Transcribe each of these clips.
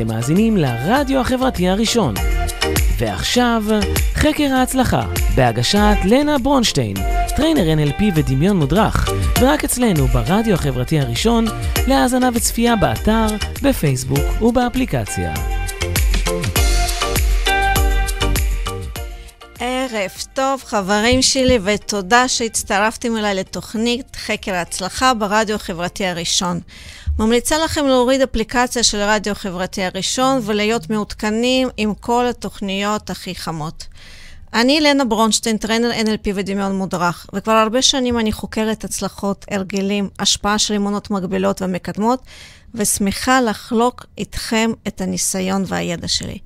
אתם מאזינים לרדיו החברתי הראשון. ועכשיו, חקר ההצלחה, בהגשת לנה ברונשטין, טריינר NLP ודמיון מודרך, ורק אצלנו ברדיו החברתי הראשון, להאזנה וצפייה באתר, בפייסבוק ובאפליקציה. ערב טוב חברים שלי, ותודה שהצטרפתם אליי לתוכנית חקר ההצלחה ברדיו החברתי הראשון. ממליצה לכם להוריד אפליקציה של רדיו חברתי הראשון ולהיות מעודכנים עם כל התוכניות הכי חמות. אני לנה ברונשטיין, טרנר NLP ודמיון מודרך, וכבר הרבה שנים אני חוקרת הצלחות, הרגלים, השפעה של אמונות מגבילות ומקדמות, ושמחה לחלוק איתכם את הניסיון והידע שלי.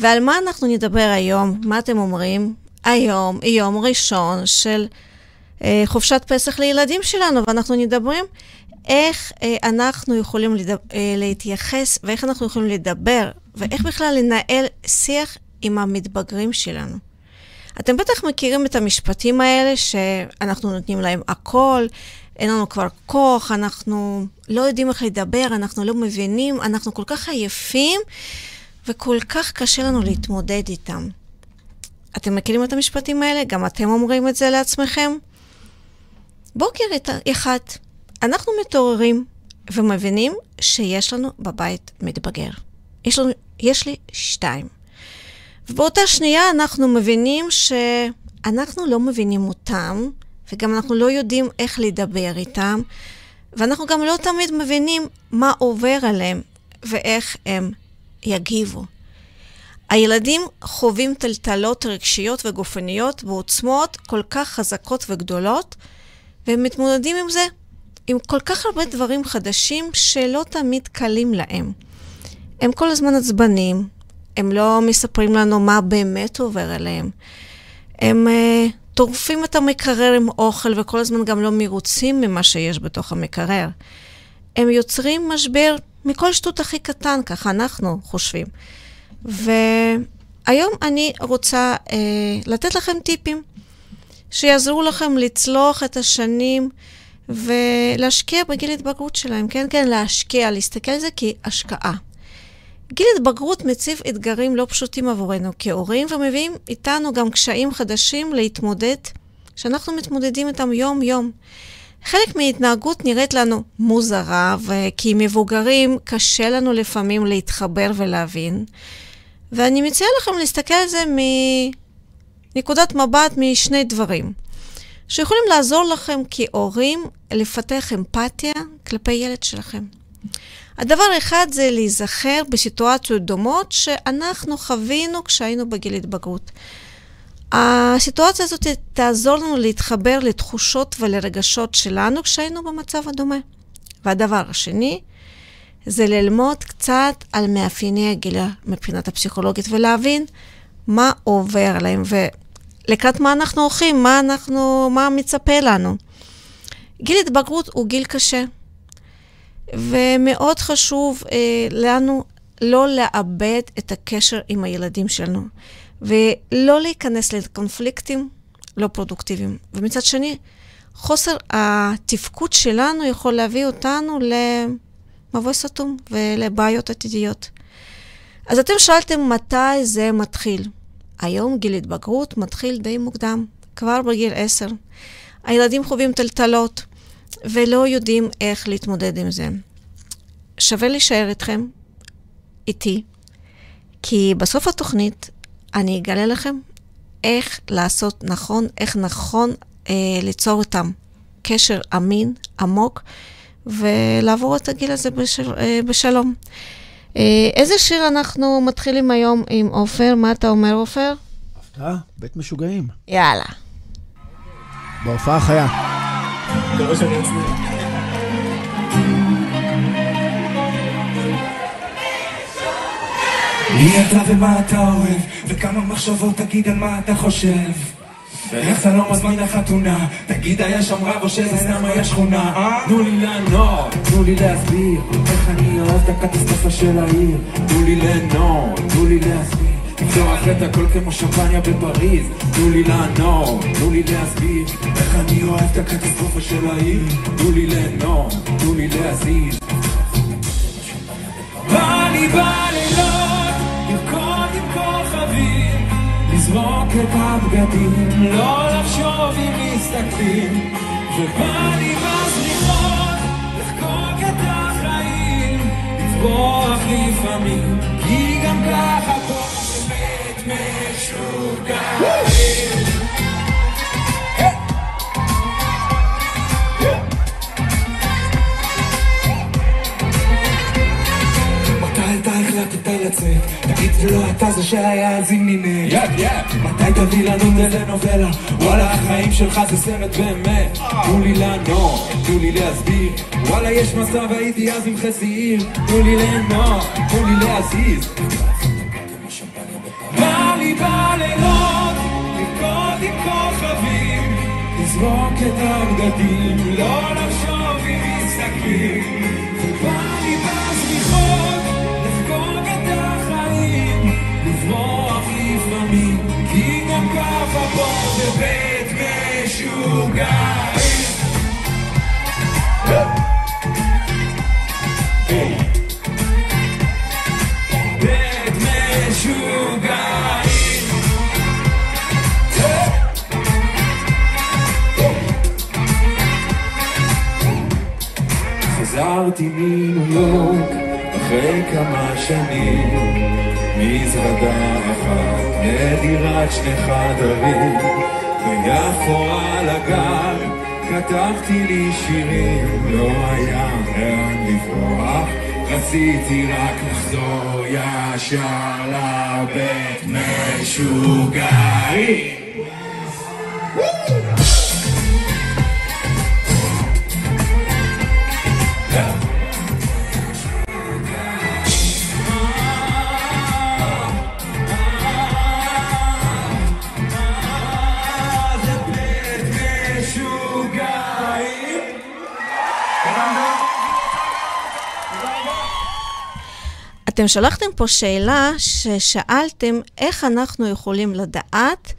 ועל מה אנחנו נדבר היום? מה אתם אומרים? היום היא יום ראשון של חופשת פסח לילדים שלנו, ואנחנו נדברים איך אנחנו יכולים להתייחס, ואיך אנחנו יכולים לדבר, ואיך בכלל לנהל שיח עם המתבגרים שלנו. אתם בטח מכירים את המשפטים האלה, שאנחנו נותנים להם הכל, אין לנו כבר כוח, אנחנו לא יודעים איך לדבר, אנחנו לא מבינים, אנחנו כל כך עייפים, וכל כך קשה לנו להתמודד איתם. אתם מכירים את המשפטים האלה? גם אתם אומרים את זה לעצמכם? בוקר אחד, אנחנו מתעוררים ומבינים שיש לנו בבית מתבגר. יש לי 2. ובאותה שנייה אנחנו מבינים שאנחנו לא מבינים אותם, וגם אנחנו לא יודעים איך לדבר איתם, ואנחנו גם לא תמיד מבינים מה עובר עליהם ואיך הם יגיבו. הילדים חווים טלטלות רגשיות וגופניות בעוצמות כל כך חזקות וגדולות, והם מתמודדים עם זה, עם כל כך הרבה דברים חדשים שלא תמיד קלים להם. הם כל הזמן עצבנים, הם לא מספרים לנו מה באמת עובר עליהם. הם טורפים את המקרר עם אוכל וכל הזמן גם לא מרוצים ממה שיש בתוך המקרר. הם יוצרים משבר מכל שטות הכי קטן, ככה אנחנו חושבים. והיום אני רוצה לתת לכם טיפים שיעזרו לכם לצלוח את השנים ולהשקיע בגיל התבגרות שלהם, כן, להשקיע, להסתכל על זה כהשקעה. גיל התבגרות מציב אתגרים לא פשוטים עבורנו כהורים, ומביאים איתנו גם קשיים חדשים להתמודד, שאנחנו מתמודדים איתם יום-יום. חלק מההתנהגות נראית לנו מוזרה, וכי מבוגרים קשה לנו לפעמים להתחבר ולהבין. ואני מציעה לכם להסתכל על זה מנקודת מבט משני דברים, שיכולים לעזור לכם כהורים לפתח אמפתיה כלפי ילד שלכם. הדבר אחד זה להיזכר בסיטואציות דומות שאנחנו חווינו כשהיינו בגיל התבגרות. הסיטואציה הזאת תעזור לנו להתחבר לתחושות ולרגשות שלנו כשהיינו במצב הדומה. והדבר השני זה ללמוד קצת על מאפייני הגילה מבחינת הפסיכולוגית ולהבין מה עובר עליהם ולקראת מה אנחנו הולכים, מה מצפה לנו. גיל התבגרות הוא גיל קשה, ומאוד חשוב לנו לא לאבד את הקשר עם הילדים שלנו, ולא להיכנס לקונפליקטים לא פרודוקטיביים. ומצד שני, חוסר התפקוד שלנו יכול להביא אותנו למבוי סתום ולבעיות עתידיות. אז אתם שאלתם מתי זה מתחיל. היום גיל התבגרות מתחיל די מוקדם, כבר בגיל 10. הילדים חווים טלטלות ולא יודעים איך להתמודד עם זה. שווה להישאר אתכם, איתי, כי בסוף התוכנית אני אגלה לכם איך לעשות נכון, איך נכון ליצור איתם קשר אמין, עמוק, ולעבור את הגיל הזה בשלום. איזה שיר אנחנו מתחילים היום עם עופר? מה אתה אומר, עופר? הפתעה, בית משוגעים. יאללה. בהופעה חיה. מי אתה ומה אתה אוהב, וכמה מחשבות תגיד על מה אתה חושב, ואיך אתה לא מזמין לחתונה, תגיד היה שם רב או שזה סתם היה שכונה. תנו לי לענות, תנו לי להסביר איך אני אוהב את הקטסטרופה של העיר. תנו לי לענות, תנו לי להסביר תצורך את הכל כמו שמפניה בפריז. תנו לי לענות, תנו לי להסביר איך אני אוהב את הקטסטרופה של העיר. תנו לי לענות, תנו לי להזיז בא לי בלילות לרקוד עם כוכבים, לזרוק את הבגדים, לא לחשוב אם מסתכלים, ובא לי בזריחות לחקוק את החיים, לברוח לפעמים, כי גם ככה פה שבט משוגעים. תתאי לצאת, תגיד ולא אתה זה שהיה אז אם נמד מתי תביא לנו לנובלה, וואלה החיים שלך זה סרט באמת, תנו לי לענות, תנו לי להסביר, וואלה יש מסע והייתי אז עם חזיר, תנו לי לענות, תנו לי להזיז, בא לי בלילות לבכות עם כוכבים, לזרוק את הבגדים, לא לחשוב אם מסתכלים, ובא לי בסליחות לברוח לפעמים, כי גם ככה פה שבט משוגעים. שבט משוגעים. חזרתי מניו יורק אחרי כמה שנים, מזוודה אחת, לדירת שני חדרים, ויפו על הגל, כתבתי לי שירים, לא היה לאן לברוח, רציתי רק לחזור ישר לבית משוגעים. אתם שלחתם פה שאלה ששאלתם איך אנחנו יכולים לדעת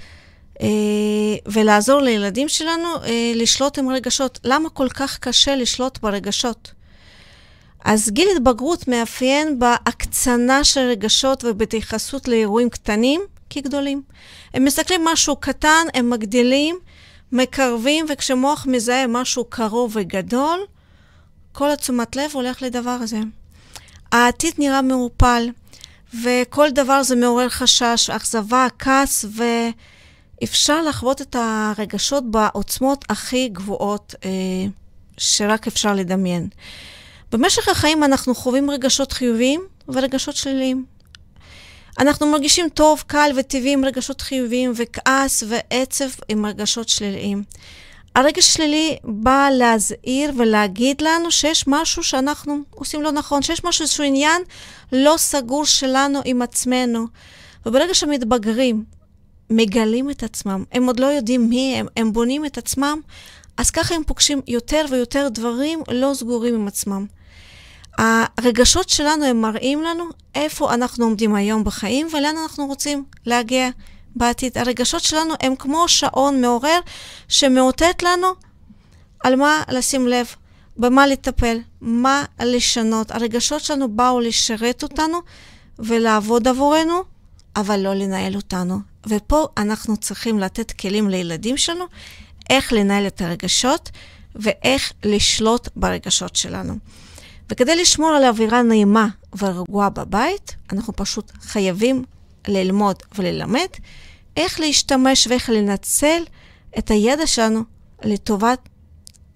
ולעזור לילדים שלנו לשלוט עם רגשות. למה כל כך קשה לשלוט ברגשות? אז גיל התבגרות מאפיין בהקצנה של רגשות ובהתייחסות לאירועים קטנים כגדולים. הם מסתכלים משהו קטן, הם מגדילים, מקרבים, וכשמוח מזהה משהו קרוב וגדול, כל התשומת לב הולך לדבר הזה. העתיד נראה מעורפל, וכל דבר זה מעורר חשש, אכזבה, כעס, ואפשר לחוות את הרגשות בעוצמות הכי גבוהות שרק אפשר לדמיין. במשך החיים אנחנו חווים רגשות חיוביים ורגשות שליליים. אנחנו מרגישים טוב, קל וטבעי עם רגשות חיוביים, וכעס ועצב עם רגשות שליליים. הרגש שלילי בא להזהיר ולהגיד לנו שיש משהו שאנחנו עושים לא נכון, שיש משהו, איזשהו עניין לא סגור שלנו עם עצמנו. וברגע שמתבגרים, מגלים את עצמם, הם עוד לא יודעים מי הם, הם בונים את עצמם, אז ככה הם פוגשים יותר ויותר דברים לא סגורים עם עצמם. הרגשות שלנו הם מראים לנו איפה אנחנו עומדים היום בחיים ולאן אנחנו רוצים להגיע בעתיד. הרגשות שלנו הם כמו שעון מעורר שמאותת לנו על מה לשים לב, במה לטפל, מה לשנות. הרגשות שלנו באו לשרת אותנו ולעבוד עבורנו, אבל לא לנהל אותנו. ופה אנחנו צריכים לתת כלים לילדים שלנו, איך לנהל את הרגשות ואיך לשלוט ברגשות שלנו. וכדי לשמור על אווירה נעימה ורגועה בבית, אנחנו פשוט חייבים ללמוד וללמד איך להשתמש ואיך לנצל את הידע שלנו לטובת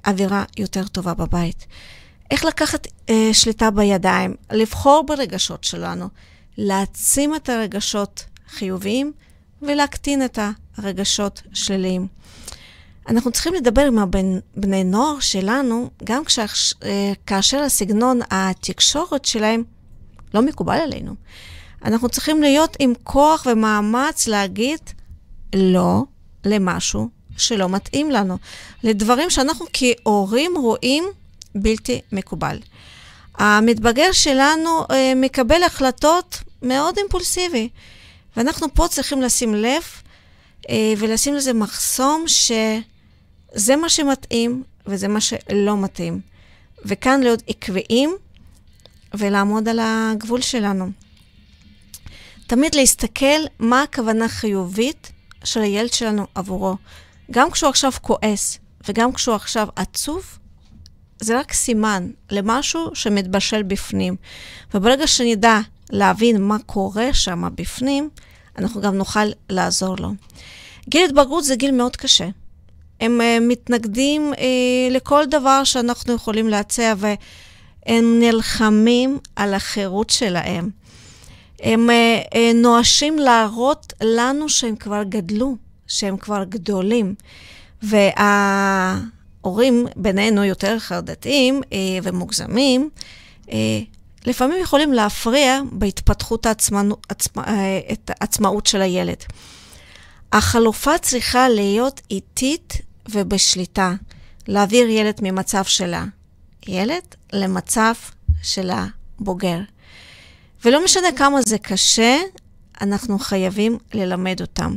אווירה יותר טובה בבית. איך לקחת שליטה בידיים, לבחור ברגשות שלנו, להעצים את הרגשות חיוביים ולהקטין את הרגשות שליליים. אנחנו צריכים לדבר עם בני נוער שלנו, גם כאשר הסגנון התקשורת שלהם לא מקובל עלינו. אנחנו צריכים להיות עם כוח ומאמץ להגיד לא למשהו שלא מתאים לנו, לדברים שאנחנו כהורים רואים בלתי מקובל. המתבגר שלנו מקבל החלטות מאוד אימפולסיבי, ואנחנו פה צריכים לשים לב ולשים לזה מחסום שזה מה שמתאים וזה מה שלא מתאים. וכאן להיות עקביים ולעמוד על הגבול שלנו. תמיד להסתכל מה הכוונה החיובית של הילד שלנו עבורו. גם כשהוא עכשיו כועס וגם כשהוא עכשיו עצוב, זה רק סימן למשהו שמתבשל בפנים. וברגע שנדע להבין מה קורה שם בפנים, אנחנו גם נוכל לעזור לו. גיל התבגרות זה גיל מאוד קשה. הם מתנגדים לכל דבר שאנחנו יכולים להציע, והם נלחמים על החירות שלהם. הם נואשים להראות לנו שהם כבר גדלו, שהם כבר גדולים. וההורים בינינו יותר חרדתיים ומוגזמים, לפעמים יכולים להפריע בהתפתחות העצמאות של הילד. החלופה צריכה להיות איטית ובשליטה, להעביר ילד ממצב שלה ילד למצב שלה בוגר. ולא משנה כמה זה קשה, אנחנו חייבים ללמד אותם.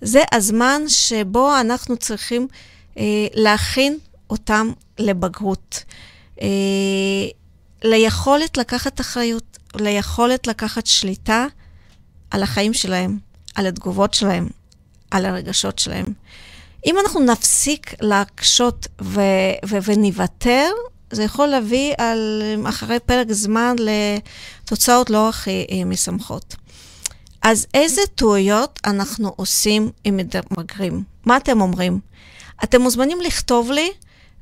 זה הזמן שבו אנחנו צריכים להכין אותם לבגרות. ליכולת לקחת אחריות, ליכולת לקחת שליטה על החיים שלהם, על התגובות שלהם, על הרגשות שלהם. אם אנחנו נפסיק להקשות וניוותר, זה יכול להביא אחרי פרק זמן לתוצאות לא הכי משמחות. אז איזה טעויות אנחנו עושים עם מתבגרים? מה אתם אומרים? אתם מוזמנים לכתוב לי,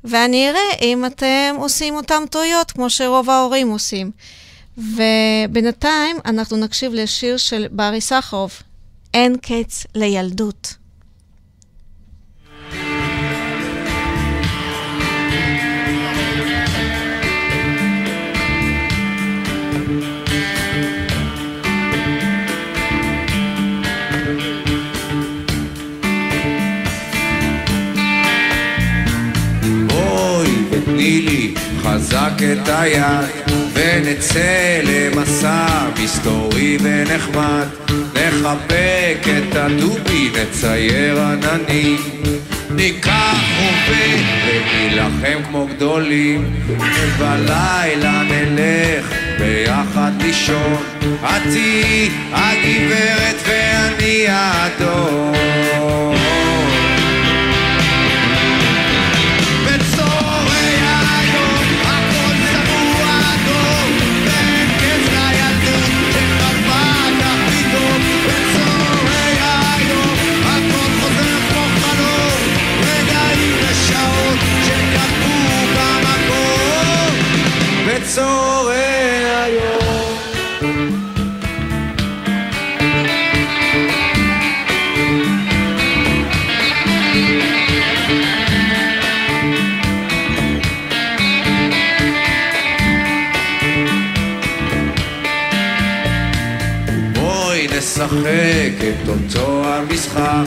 ואני אראה אם אתם עושים אותם טעויות, כמו שרוב ההורים עושים. ובינתיים אנחנו נקשיב לשיר של ברי סחרוב, אין קץ לילדות. חזק את היד ונצא למסע מסתורי ונחמד, נחבק את הדובי, נצייר עננים, ניקח רובה ונלחם כמו גדולים, ובלילה נלך ביחד לישון, עתי הגברת ואני האדון. צהרי היום בואי נשחק את אותו המשחק,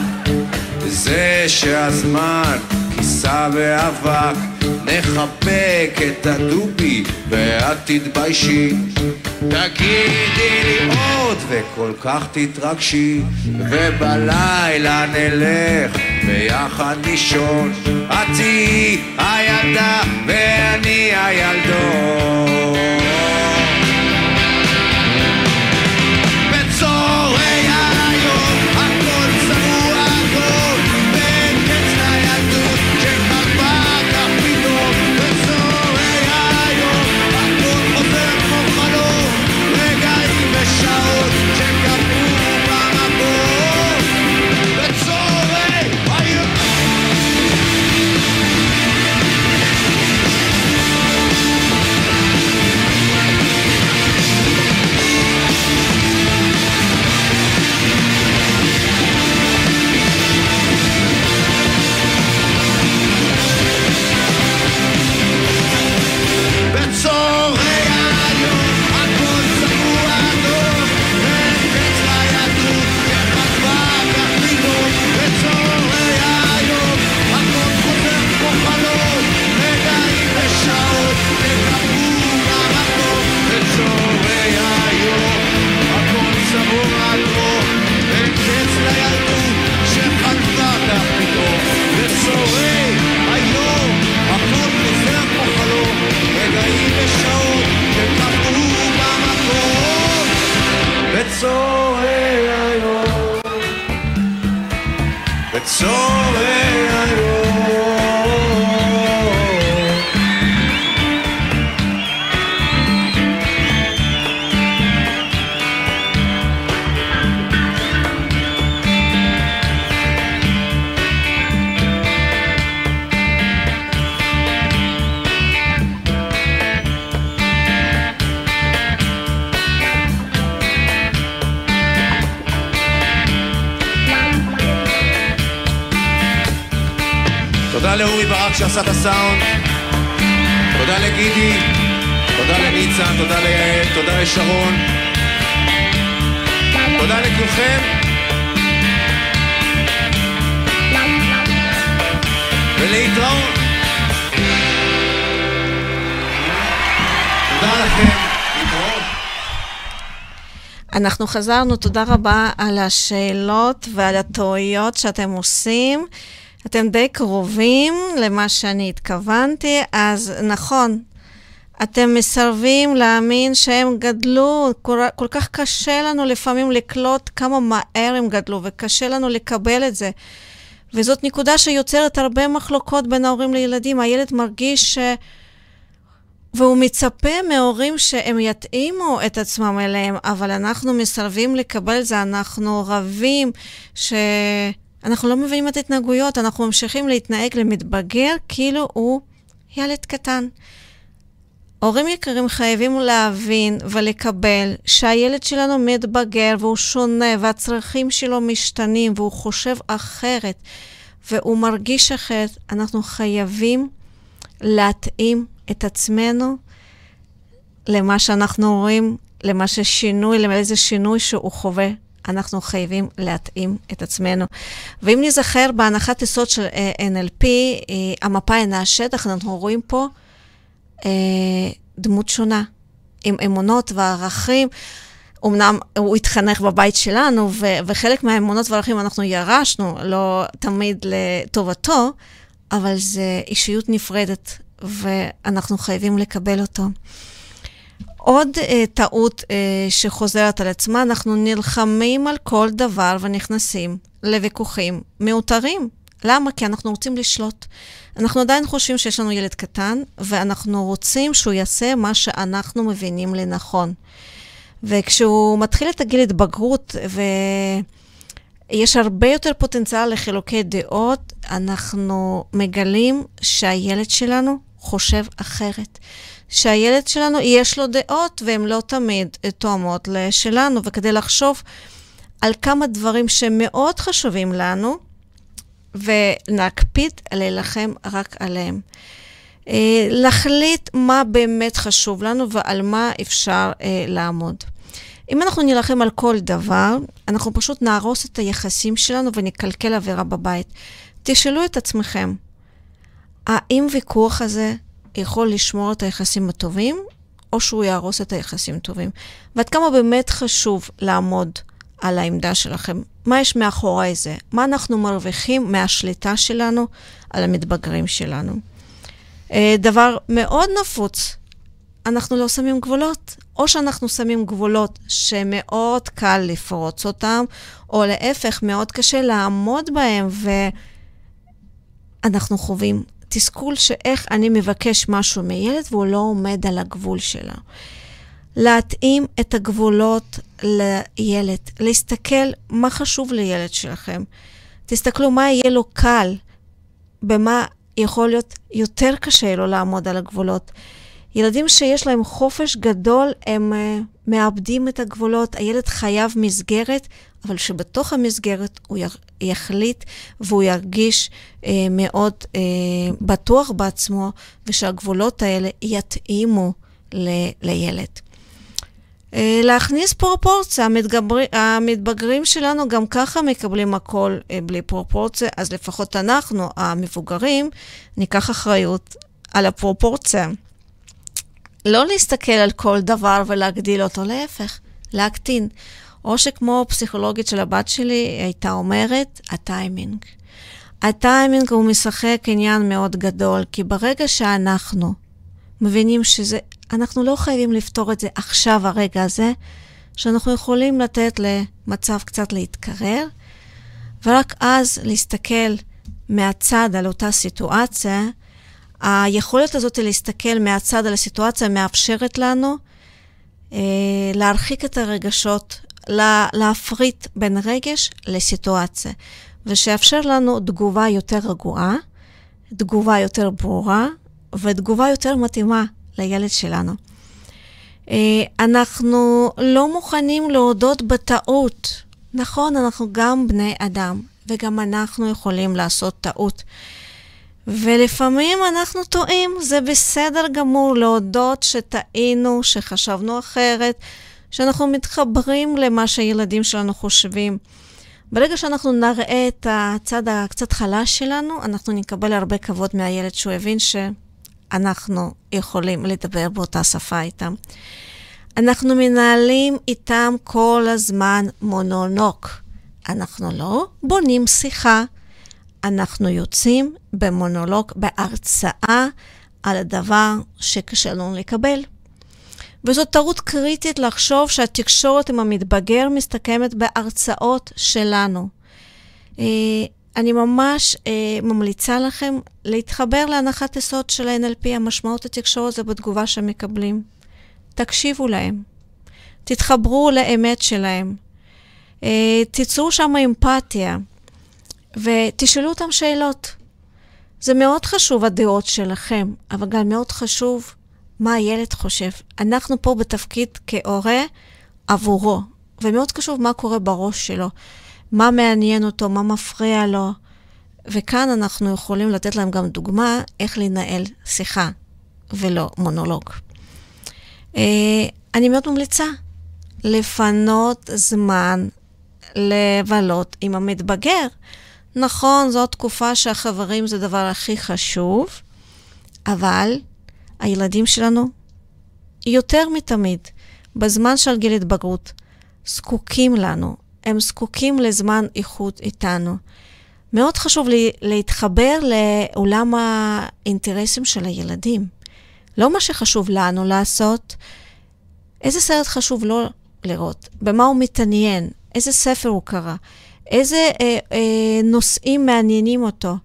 זה שהזמן כיסה ואבק, נחבק את הדובי ואת תתביישי, תגידי לי עוד וכל כך תתרגשי, ובלילה נלך ביחד לישון, את תהיי הילדה ואני הילדון. ברק שעשה את הסאונד. תודה לגידי, תודה לניצן, תודה ליעל, תודה לשרון, תודה לכולכם. ולהתראות. תודה לכם. אנחנו חזרנו, תודה רבה על השאלות ועל הטעויות שאתם עושים. אתם די קרובים למה שאני התכוונתי, אז נכון, אתם מסרבים להאמין שהם גדלו, כל כך קשה לנו לפעמים לקלוט כמה מהר הם גדלו, וקשה לנו לקבל את זה. וזאת נקודה שיוצרת הרבה מחלוקות בין ההורים לילדים. הילד מרגיש ש... והוא מצפה מהורים שהם יתאימו את עצמם אליהם, אבל אנחנו מסרבים לקבל זה, אנחנו רבים, שאנחנו לא מבינים את התנהגויות, אנחנו ממשיכים להתנהג למתבגר, כאילו הוא ילד קטן. הורים יקרים חייבים להבין ולקבל שהילד שלנו מתבגר, והוא שונה, והצרכים שלו משתנים, והוא חושב אחרת, והוא מרגיש אחרת. אנחנו חייבים להתאים את עצמנו למה שאנחנו רואים, למה ששינוי, לאיזה שינוי שהוא חווה. אנחנו חייבים להתאים את עצמנו. ואם נזכר בהנחת יסוד של NLP, המפה אינה השטח, אנחנו רואים פה דמות שונה, עם אמונות וערכים. אמנם הוא התחנך בבית שלנו, וחלק מהאמונות והערכים אנחנו ירשנו, לא תמיד לטובתו, אבל זה אישיות נפרדת. ואנחנו חייבים לקבל אותו. עוד טעות שחוזרת על עצמה, אנחנו נלחמים על כל דבר ונכנסים לוויכוחים מיותרים. למה? כי אנחנו רוצים לשלוט. אנחנו עדיין חושבים שיש לנו ילד קטן, ואנחנו רוצים שהוא יעשה מה שאנחנו מבינים לנכון. וכשהוא מתחיל את הגיל התבגרות, יש הרבה יותר פוטנציאל לחילוקי דעות, אנחנו מגלים שהילד שלנו חושב אחרת. שהילד שלנו יש לו דעות והן לא תמיד תואמות לשלנו, וכדי לחשוב על כמה דברים שמאוד חשובים לנו, ונקפיד להילחם רק עליהם. להחליט מה באמת חשוב לנו ועל מה אפשר לעמוד. אם אנחנו נלחם על כל דבר, אנחנו פשוט נהרוס את היחסים שלנו ונקלקל אווירה בבית. תשאלו את עצמכם, האם ויכוח הזה יכול לשמור את היחסים הטובים, או שהוא יהרוס את היחסים הטובים? ועד כמה באמת חשוב לעמוד על העמדה שלכם? מה יש מאחורי זה? מה אנחנו מרוויחים מהשליטה שלנו על המתבגרים שלנו? דבר מאוד נפוץ, אנחנו לא שמים גבולות. או שאנחנו שמים גבולות שמאוד קל לפרוץ אותם, או להפך, מאוד קשה לעמוד בהם, ואנחנו חווים תסכול שאיך אני מבקש משהו מילד, והוא לא עומד על הגבול שלה. להתאים את הגבולות לילד, להסתכל מה חשוב לילד שלכם. תסתכלו מה יהיה לו קל, במה יכול להיות יותר קשה לו לעמוד על הגבולות. ילדים שיש להם חופש גדול, הם מאבדים את הגבולות. הילד חייב מסגרת, אבל שבתוך המסגרת הוא יחליט, והוא ירגיש מאוד בטוח בעצמו, ושהגבולות האלה יתאימו לילד. להכניס פרופורציה, המתבגרים שלנו גם ככה מקבלים הכל בלי פרופורציה, אז לפחות אנחנו, המבוגרים, ניקח אחריות על הפרופורציה. לא להסתכל על כל דבר ולהגדיל אותו, להפך, להקטין. או שכמו פסיכולוגית של הבת שלי הייתה אומרת, הטיימינג. הטיימינג הוא משחק עניין מאוד גדול, כי ברגע שאנחנו מבינים שזה, אנחנו לא חייבים לפתור את זה עכשיו, הרגע הזה, שאנחנו יכולים לתת למצב קצת להתקרר, ורק אז להסתכל מהצד על אותה סיטואציה, היכולת הזאת להסתכל מהצד על הסיטואציה מאפשרת לנו להרחיק את הרגשות, להפריט בין רגש לסיטואציה, ושאפשר לנו תגובה יותר רגועה, תגובה יותר ברורה, ותגובה יותר מתאימה לילד שלנו. אנחנו לא מוכנים להודות בטעות. נכון, אנחנו גם בני אדם, וגם אנחנו יכולים לעשות טעות. ולפעמים אנחנו טועים, זה בסדר גמור להודות שטעינו, שחשבנו אחרת, שאנחנו מתחברים למה שהילדים שלנו חושבים. ברגע שאנחנו נראה את הצד הקצת חלש שלנו, אנחנו נקבל הרבה כבוד מהילד שהוא הבין שאנחנו יכולים לדבר באותה שפה איתם. אנחנו מנהלים איתם כל הזמן מונולוג. אנחנו לא בונים שיחה, אנחנו יוצאים במונולוג, בהרצאה על הדבר שקשה לנו לקבל. וזאת טעות קריטית לחשוב שהתקשורת עם המתבגר מסתכמת בהרצאות שלנו. אני ממש ממליצה לכם להתחבר להנחת יסוד של ה-NLP, המשמעות התקשורת זה בתגובה שמקבלים. תקשיבו להם, תתחברו לאמת שלהם, תיצרו שם אמפתיה, ותשאלו אותם שאלות. זה מאוד חשוב הדעות שלכם, אבל גם מאוד חשוב מה הילד חושב. אנחנו פה בתפקיד כהורה עבורו, ומאוד חשוב מה קורה בראש שלו, מה מעניין אותו, מה מפריע לו, וכאן אנחנו יכולים לתת להם גם דוגמה איך לנהל שיחה ולא מונולוג. אני מאוד ממליצה לפנות זמן לבלות עם המתבגר. נכון, זו תקופה שהחברים זה דבר הכי חשוב, אבל הילדים שלנו יותר מתמיד, בזמן של גיל התבגרות, זקוקים לנו, הם זקוקים לזמן איכות איתנו. מאוד חשוב לי להתחבר לעולם האינטרסים של הילדים. לא מה שחשוב לנו לעשות, איזה סרט חשוב לו לראות, במה הוא מתעניין, איזה ספר הוא קרא, איזה נושאים מעניינים אותו.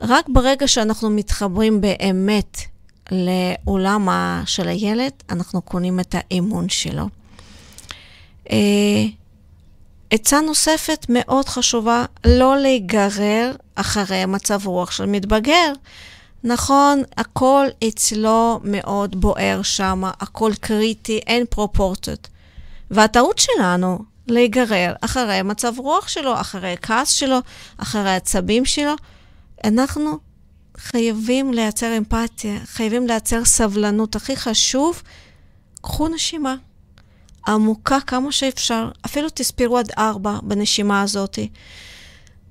רק ברגע שאנחנו מתחברים באמת לעולם של הילד, אנחנו קונים את האמון שלו. עצה נוספת מאוד חשובה, לא להיגרר אחרי מצב רוח של מתבגר. נכון, הכל אצלו מאוד בוער שם, הכל קריטי, אין פרופורציות. והטעות שלנו להיגרר אחרי מצב רוח שלו, אחרי הכעס שלו, אחרי העצבים שלו. אנחנו חייבים לייצר אמפתיה, חייבים לייצר סבלנות. הכי חשוב, קחו נשימה עמוקה כמה שאפשר, אפילו תספירו עד 4 בנשימה הזאת.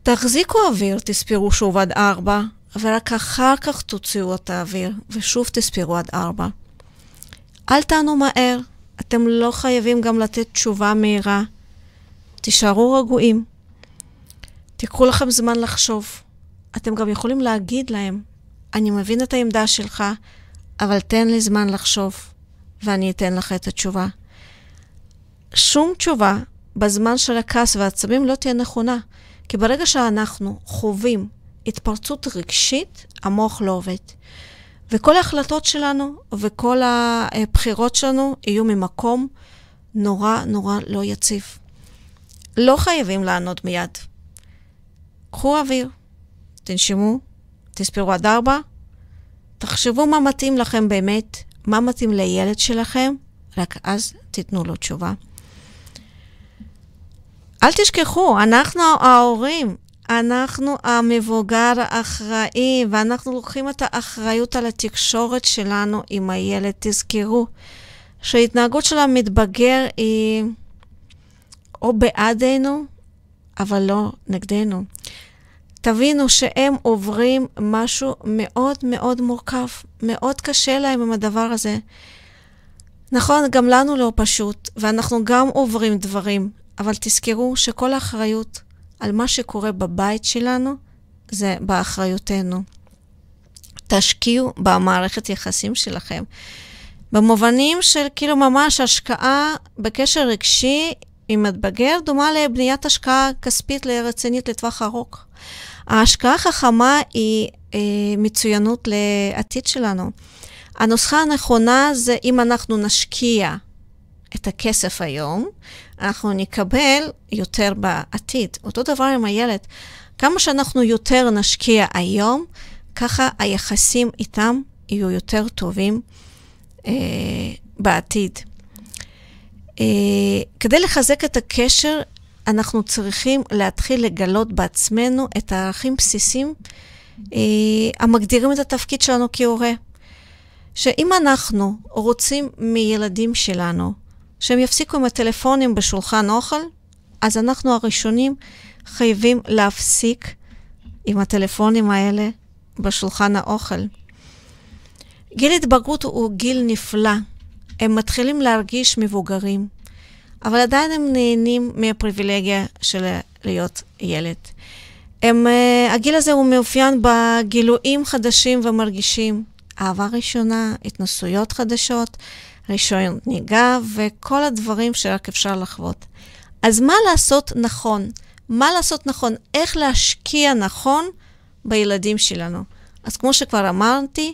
תחזיקו אוויר, תספירו שוב עד 4, ורק אחר כך תוציאו את האוויר, ושוב תספירו עד 4. אל תענו מהר, אתם לא חייבים גם לתת תשובה מהירה. תישארו רגועים. תיקחו לכם זמן לחשוב. אתם גם יכולים להגיד להם, אני מבין את העמדה שלך, אבל תן לי זמן לחשוב, ואני אתן לך את התשובה. שום תשובה בזמן של הכעס והעצבים לא תהיה נכונה, כי ברגע שאנחנו חווים התפרצות רגשית, המוח לא עובד. וכל ההחלטות שלנו וכל הבחירות שלנו יהיו ממקום נורא נורא לא יציב. לא חייבים לענות מיד. קחו אוויר, תנשמו, תספרו עד 4, תחשבו מה מתאים לכם באמת, מה מתאים לילד שלכם, רק אז תיתנו לו תשובה. אל תשכחו, אנחנו ההורים, אנחנו המבוגר האחראי, ואנחנו לוקחים את האחריות על התקשורת שלנו עם הילד. תזכרו שההתנהגות של המתבגר היא או בעדנו, אבל לא נגדנו. תבינו שהם עוברים משהו מאוד מאוד מורכב, מאוד קשה להם עם הדבר הזה. נכון, גם לנו לא פשוט, ואנחנו גם עוברים דברים, אבל תזכרו שכל האחריות על מה שקורה בבית שלנו, זה באחריותנו. תשקיעו במערכת יחסים שלכם. במובנים של כאילו ממש השקעה בקשר רגשי עם מתבגר, דומה לבניית השקעה כספית לרצינית לטווח ארוך. ההשקעה החכמה היא מצוינות לעתיד שלנו. הנוסחה הנכונה זה אם אנחנו נשקיע את הכסף היום, אנחנו נקבל יותר בעתיד. אותו דבר עם הילד. כמה שאנחנו יותר נשקיע היום, ככה היחסים איתם יהיו יותר טובים בעתיד. כדי לחזק את הקשר, אנחנו צריכים להתחיל לגלות בעצמנו את הערכים בסיסיים המגדירים את התפקיד שלנו כהורה. שאם אנחנו רוצים מילדים שלנו, שהם יפסיקו עם הטלפונים בשולחן אוכל, אז אנחנו הראשונים חייבים להפסיק עם הטלפונים האלה בשולחן האוכל. גיל התבגרות הוא גיל נפלא. הם מתחילים להרגיש מבוגרים, אבל עדיין הם נהנים מהפריבילגיה של להיות ילד. הגיל הזה הוא מאופיין בגילויים חדשים ומרגישים. אהבה ראשונה, התנסויות חדשות, רישיון נהיגה וכל הדברים שרק אפשר לחוות. אז מה לעשות נכון? מה לעשות נכון? איך להשקיע נכון בילדים שלנו? אז כמו שכבר אמרתי,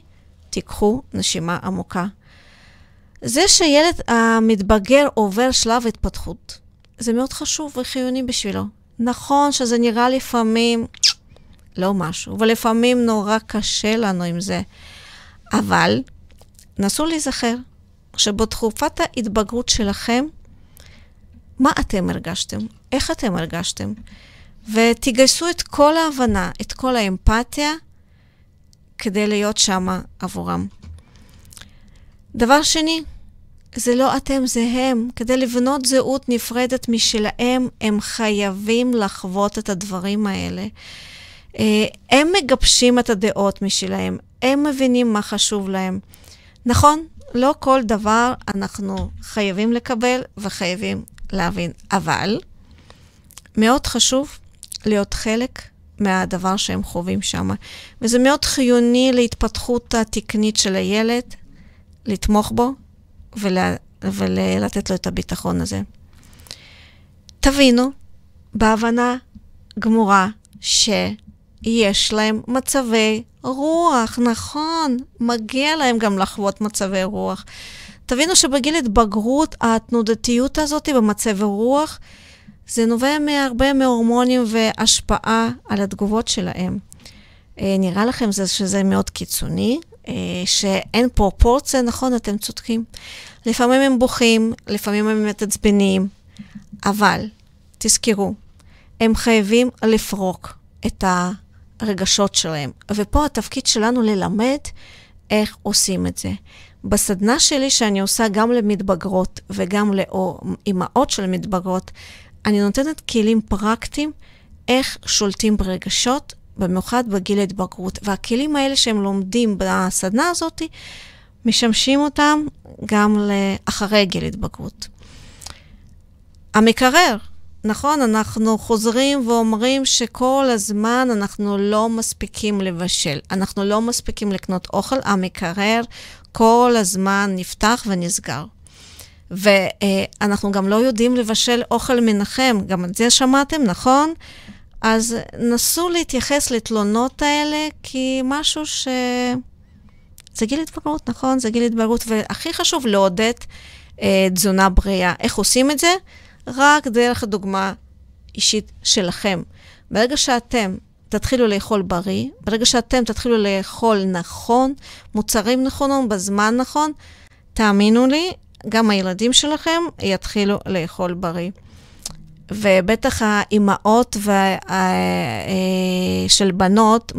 תיקחו נשימה עמוקה. זה שילד המתבגר עובר שלב התפתחות, זה מאוד חשוב וחיוני בשבילו. נכון שזה נראה לפעמים לא משהו, ולפעמים נורא קשה לנו עם זה. אבל נסו להיזכר שבתקופת ההתבגרות שלכם, מה אתם הרגשתם? איך אתם הרגשתם? ותגייסו את כל ההבנה, את כל האמפתיה, כדי להיות שמה עבורם. דבר שני, זה לא אתם, זה הם. כדי לבנות זהות נפרדת משלהם, הם חייבים לחוות את הדברים האלה. הם מגבשים את הדעות משלהם, הם מבינים מה חשוב להם. נכון, לא כל דבר אנחנו חייבים לקבל וחייבים להבין, אבל מאוד חשוב להיות חלק מהדבר שהם חווים שם. וזה מאוד חיוני להתפתחות התקנית של הילד, לתמוך בו ולתת לו את הביטחון הזה. תבינו בהבנה גמורה שיש להם מצבי רוח, נכון, מגיע להם גם לחוות מצבי רוח. תבינו שבגיל התבגרות התנודתיות הזאת במצבי רוח, זה נובע מהרבה מהורמונים והשפעה על התגובות שלהם. נראה לכם שזה מאוד קיצוני, שאין פרופורציה, נכון, אתם צודקים. לפעמים הם בוכים, לפעמים הם מתעצבנים, אבל תזכרו, הם חייבים לפרוק את הרגשות שלהם. ופה התפקיד שלנו ללמד איך עושים את זה. בסדנה שלי שאני עושה גם למתבגרות וגם לאימהות של מתבגרות, אני נותנת כלים פרקטיים איך שולטים ברגשות, במיוחד בגיל ההתבגרות. והכלים האלה שהם לומדים בסדנה הזאת, משמשים אותם גם לאחרי גיל ההתבגרות. המקרר, נכון, אנחנו חוזרים ואומרים שכל הזמן אנחנו לא מספיקים לבשל, אנחנו לא מספיקים לקנות אוכל, המקרר כל הזמן נפתח ונסגר. ואנחנו גם לא יודעים לבשל אוכל מנחם, גם את זה שמעתם, נכון? אז נסו להתייחס לתלונות האלה, כי משהו ש... זה גיל התבגרות, נכון? זה גיל התבגרות, והכי חשוב לעודד תזונה בריאה. איך עושים את זה? רק דרך הדוגמה אישית שלכם. ברגע שאתם תתחילו לאכול בריא, ברגע שאתם תתחילו לאכול נכון, מוצרים נכונים, בזמן נכון, תאמינו לי, גם הילדים שלכם יתחילו לאכול בריא. ובטח האימהות של בנות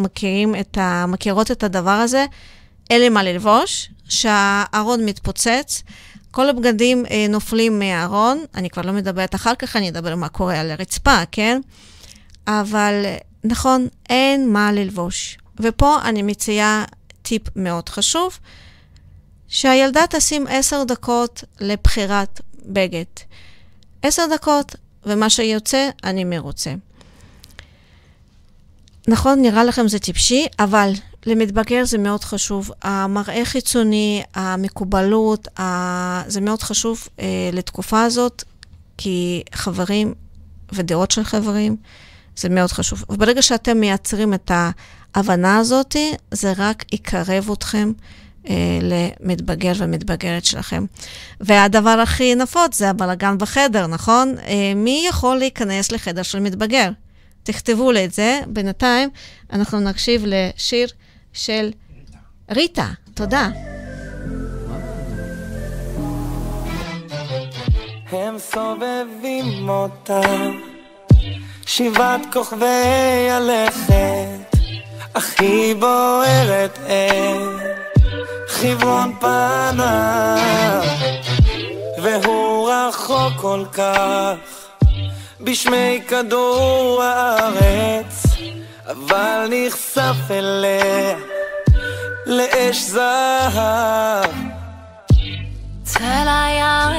מכירות את הדבר הזה, אין לי מה ללבוש, שהארון מתפוצץ, כל הבגדים נופלים מהארון, אני כבר לא מדברת אחר כך, אני אדבר מה קורה על הרצפה, כן? אבל נכון, אין מה ללבוש. ופה אני מציעה טיפ מאוד חשוב, שהילדה תשים 10 דקות לבחירת בגד. 10 דקות, ומה שיוצא, אני מרוצה. נכון, נראה לכם זה טיפשי, אבל למתבגר זה מאוד חשוב. המראה חיצוני, המקובלות, זה מאוד חשוב לתקופה הזאת, כי חברים ודעות של חברים, זה מאוד חשוב. וברגע שאתם מייצרים את ההבנה הזאת, זה רק יקרב אתכם למתבגר ומתבגרת שלכם. והדבר הכי נפוץ זה הבלגן בחדר, נכון? מי יכול להיכנס לחדר של מתבגר? תכתבו לי את זה. בינתיים אנחנו נקשיב לשיר של ריטה. תודה. הם סובבים אותה, 7 כוכבי הלכת, הכי בוערת אין חברון פניו, והוא רחוק כל כך בשמי כדור הארץ, אבל נחשף אליה לאש זהב. צל הירח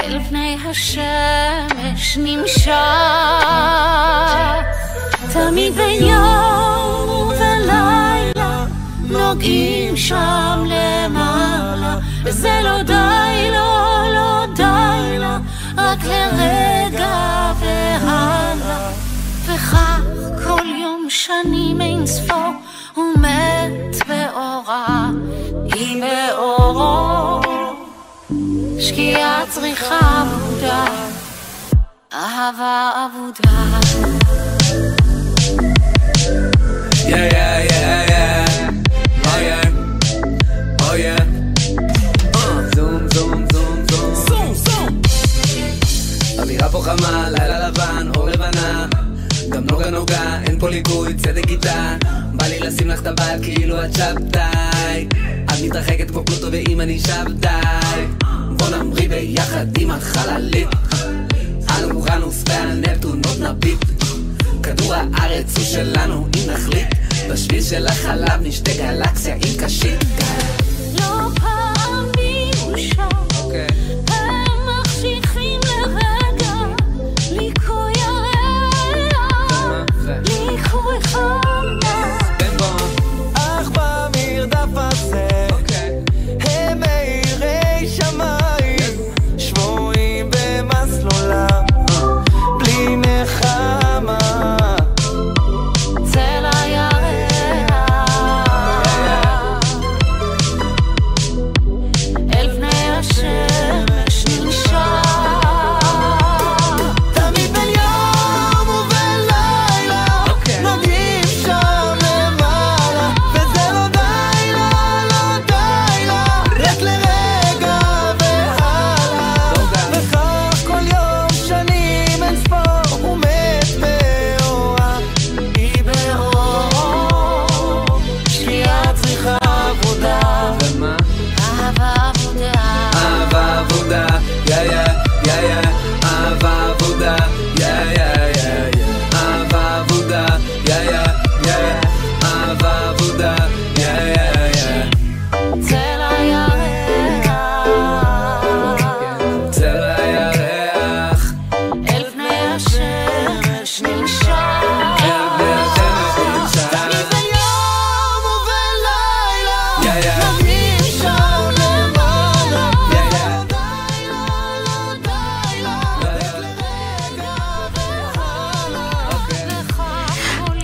אל פני השמש נמשך, תמיד בין יום ולילה נוגעים שם למעלה, וזה לא די, לא, לא די לה, רק לרגע והלאה. וכך כל יום שנים אין ספור הוא מת באורה, היא באורו שקיעה צריכה עבודה, אהבה עבודה. Yeah, yeah, yeah, yeah. Oh yeah, oh yeah. Zoom, zoom, zoom, zoom, zoom, zoom. אווירה פה חמה, לילה לבן, אור לבנה, גם נוגה נוגה, אין פה ליקוי, צדק איתה. בא לי לשים לך את הבעל כאילו את שבתאי, את מתרחקת כמו פלוטו ואמא אני שבתאי. בוא נמריא ביחד עם החללית, על אורנוס והנפטון עוד נביט, כדור הארץ הוא שלנו אם נחליט, בשביל של החלב נשתה גלקסיה עם קשית. לא פעם מיושה הם מחשיכים לרגע ליקוי הרגע, ליקוי חמדה אך במרדף הזה הם מאירי שמיים, שבועים במסלולה בלי נחמה.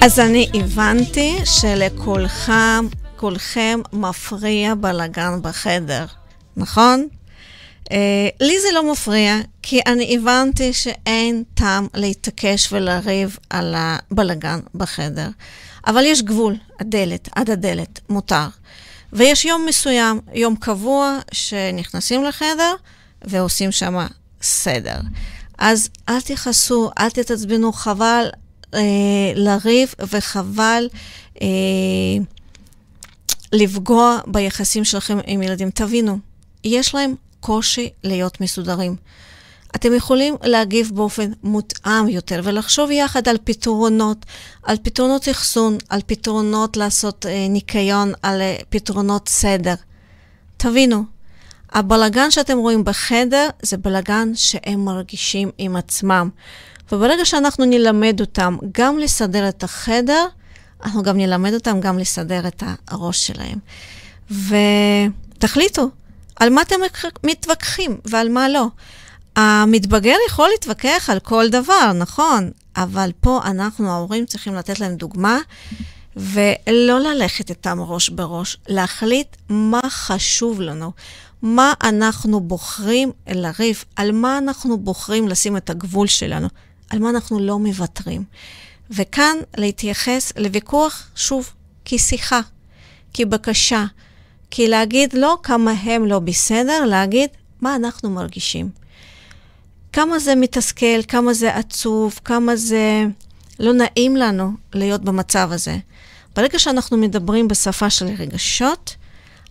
אז אני הבנתי שלכולכם מפריע בלגן בחדר, נכון? לי זה לא מפריע, כי אני הבנתי שאין טעם להתעקש ולריב על הבלגן בחדר. אבל יש גבול, הדלת, עד הדלת, מותר. ויש יום מסוים, יום קבוע, שנכנסים לחדר ועושים שם סדר. אז אל תכעסו, אל תתעצבנו, חבל לריב וחבל לפגוע ביחסים שלכם עם ילדים. תבינו, יש להם קושי להיות מסודרים. אתם יכולים להגיב באופן מותאם יותר ולחשוב יחד על פתרונות, על פתרונות יחסון, על פתרונות לעשות ניקיון, על פתרונות סדר. תבינו, הבלגן שאתם רואים בחדר זה בלגן שהם מרגישים עם עצמם. וברגע שאנחנו נלמד אותם גם לסדר את החדר, אנחנו גם נלמד אותם גם לסדר את הראש שלהם. ותחליטו על מה אתם מתווכחים ועל מה לא. המתבגר יכול להתווכח על כל דבר, נכון? אבל פה אנחנו ההורים צריכים לתת להם דוגמה, ולא ללכת איתם ראש בראש, להחליט מה חשוב לנו. מה אנחנו בוחרים לריב, על מה אנחנו בוחרים לשים את הגבול שלנו, על מה אנחנו לא מוותרים. וכאן להתייחס לוויכוח שוב כשיחה, כבקשה, כי להגיד לא כמה הם לא בסדר, להגיד מה אנחנו מרגישים. כמה זה מתסכל, כמה זה עצוב, כמה זה לא נעים לנו להיות במצב הזה. ברגע שאנחנו מדברים בשפה של רגשות,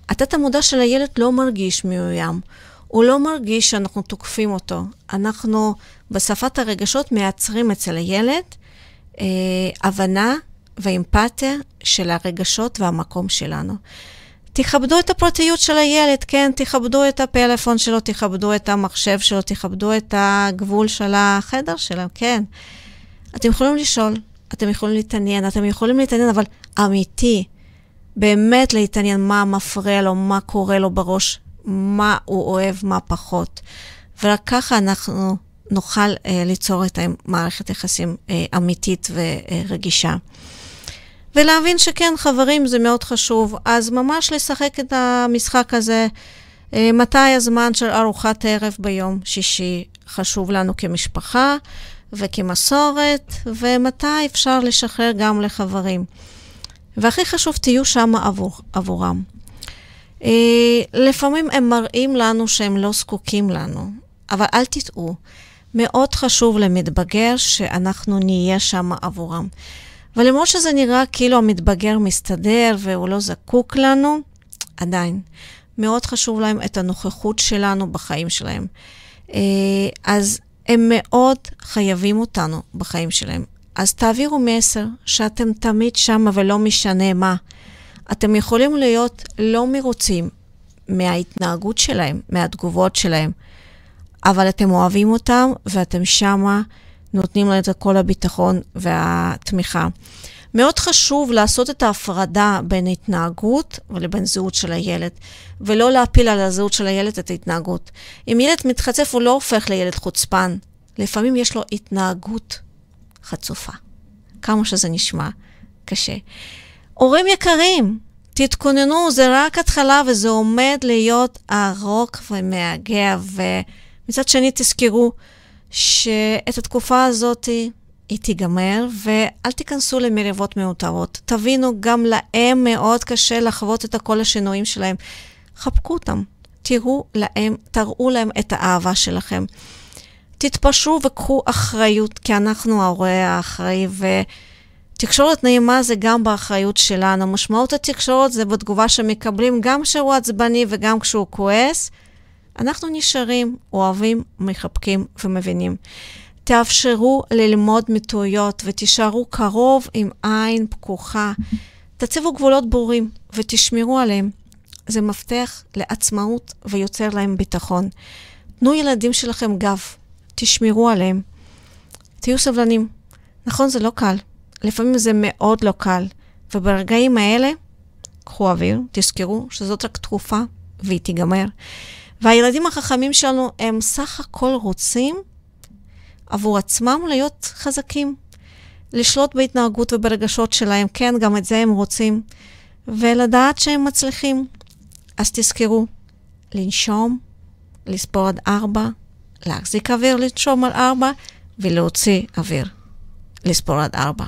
התת המודע של הילד לא מרגיש מאוים. הוא לא מרגיש שאנחנו תוקפים אותו. אנחנו בשפת הרגשות מייצרים אצל הילד הבנה ואמפתיה של הרגשות והמקום שלנו. תכבדו את הפרטיות של הילד, כן? תכבדו את הפלאפון שלו, תכבדו את המחשב שלו, תכבדו את הגבול של החדר שלו, כן? אתם יכולים לשאול, אתם יכולים להתעניין, אבל אמיתי, באמת להתעניין מה מפריע לו, מה קורה לו בראש, מה הוא אוהב, מה פחות. ורק ככה אנחנו נוכל ליצור את מערכת יחסים אמיתית ורגישה. ולהבין שכן, חברים, זה מאוד חשוב. אז ממש לשחק את המשחק הזה. מתי הזמן של ארוחת ערב ביום שישי חשוב לנו כמשפחה וכמסורת, ומתי אפשר לשחרר גם לחברים. והכי חשוב, תהיו שם עבורם. לפעמים הם מראים לנו שהם לא זקוקים לנו, אבל אל תטעו. מאוד חשוב למתבגר שאנחנו נהיה שם עבורם. ולמרות שזה נראה כאילו המתבגר מסתדר והוא לא זקוק לנו, עדיין. מאוד חשוב להם את הנוכחות שלנו בחיים שלהם. אז הם מאוד חייבים אותנו בחיים שלהם. אז תעבירו מסר שאתם תמיד שם ולא משנה מה. אתם יכולים להיות לא מרוצים מההתנהגות שלהם, מהתגובות שלהם, אבל אתם אוהבים אותם ואתם שמה נותנים להם את כל הביטחון והתמיכה. מאוד חשוב לעשות את ההפרדה בין התנהגות ולבין זהות של הילד, ולא להפיל על הזהות של הילד את ההתנהגות. אם ילד מתחצף, הוא לא הופך לילד חוצפן. לפעמים יש לו התנהגות חצופה. כמה שזה נשמע קשה. הורים יקרים, תתכוננו, זה רק התחלה וזה עומד להיות ארוך ומאגע, ומצד שני תזכרו שאת התקופה הזאת היא תיגמר, ואל תיכנסו למריבות מיותרות. תבינו, גם להם מאוד קשה לחוות את כל השינויים שלהם. חבקו אותם, תראו להם את האהבה שלכם. תתפשרו וקחו אחריות, כי אנחנו ההורה האחראי, ותקשורת נעימה זה גם באחריות שלנו. משמעות התקשורת זה בתגובה שמקבלים גם כשהוא עצבני וגם כשהוא כועס. אנחנו נשארים, אוהבים, מחבקים ומבינים. תאפשרו ללמוד מטעויות ותישארו קרוב עם עין פקוחה. תציבו גבולות ברורים ותשמרו עליהם. זה מפתח לעצמאות ויוצר להם ביטחון. תנו ילדים שלכם גב, תשמרו עליהם. תהיו סבלנים. נכון, זה לא קל. לפעמים זה מאוד לא קל. וברגעים האלה, קחו אוויר, תזכרו שזאת רק תקופה והיא תיגמר. והילדים החכמים שלנו הם סך הכל רוצים עבור עצמם להיות חזקים, לשלוט בהתנהגות וברגשות שלהם, כן, גם את זה הם רוצים, ולדעת שהם מצליחים. אז תזכרו, לנשום, לספור עד 4, להחזיק אוויר, לנשום על 4, ולהוציא אוויר, לספור עד 4.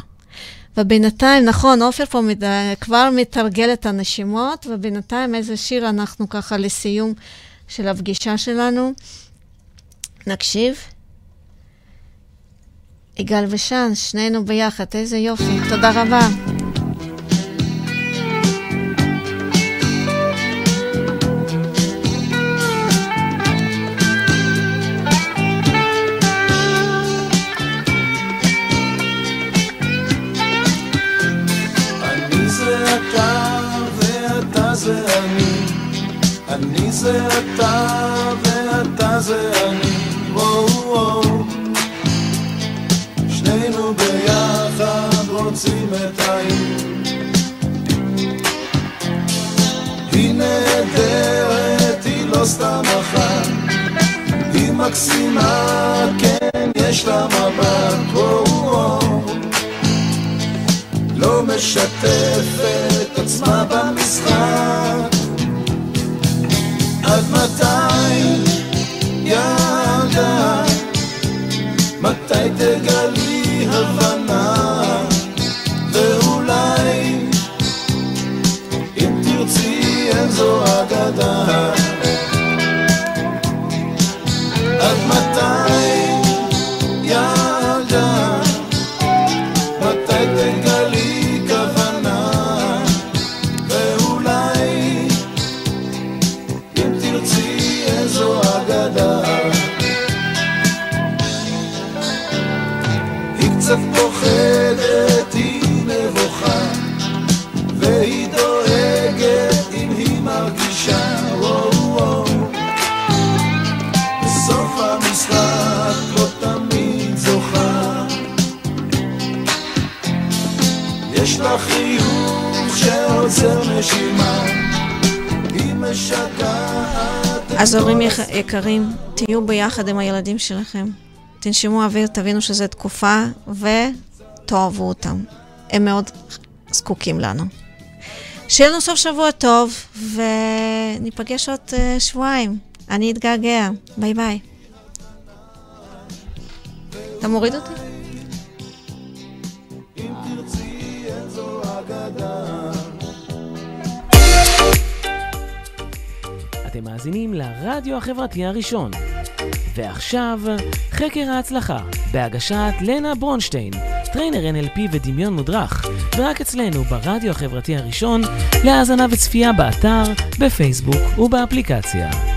ובינתיים, נכון, אופיר פה כבר מתרגל את הנשימות, ובינתיים איזה שיר אנחנו ככה לסיום של הפגישה שלנו. נקשיב. יגאל ושן, שנינו ביחד, איזה יופי. תודה רבה. אני זה אתה ואתה זה אני, אני זה אתה ואתה זה אני, שנינו ביחד רוצים את העיר. היא נהדרת, היא לא סתם אחת, היא מקסימה, כן יש לה מבט, לא משתפת עצמה במשחק. עד מתי, ילדה, מתי תגלי הבנה? ואולי, אם תרצי, אין זו אגדה. עד מתי, החיוך שעוצר נשימה, היא משגעת. אז הורים יקרים, תהיו ביחד עם הילדים שלכם, תנשמו אוויר, תבינו שזו תקופה ותאהבו אותם, הם מאוד זקוקים לנו. שיהיה לנו סוף שבוע טוב וניפגש עוד שבועיים, אני אתגעגע, ביי ביי. אתה מוריד אותי? אם תרצי את זו אגדה. אתם מאזינים לרדיו החברתי הראשון. ועכשיו, חקר ההצלחה, בהגשת לנה ברונשטיין, טריינר NLP ודמיון מודרך, ורק אצלנו ברדיו החברתי הראשון, להאזנה וצפייה באתר, בפייסבוק ובאפליקציה.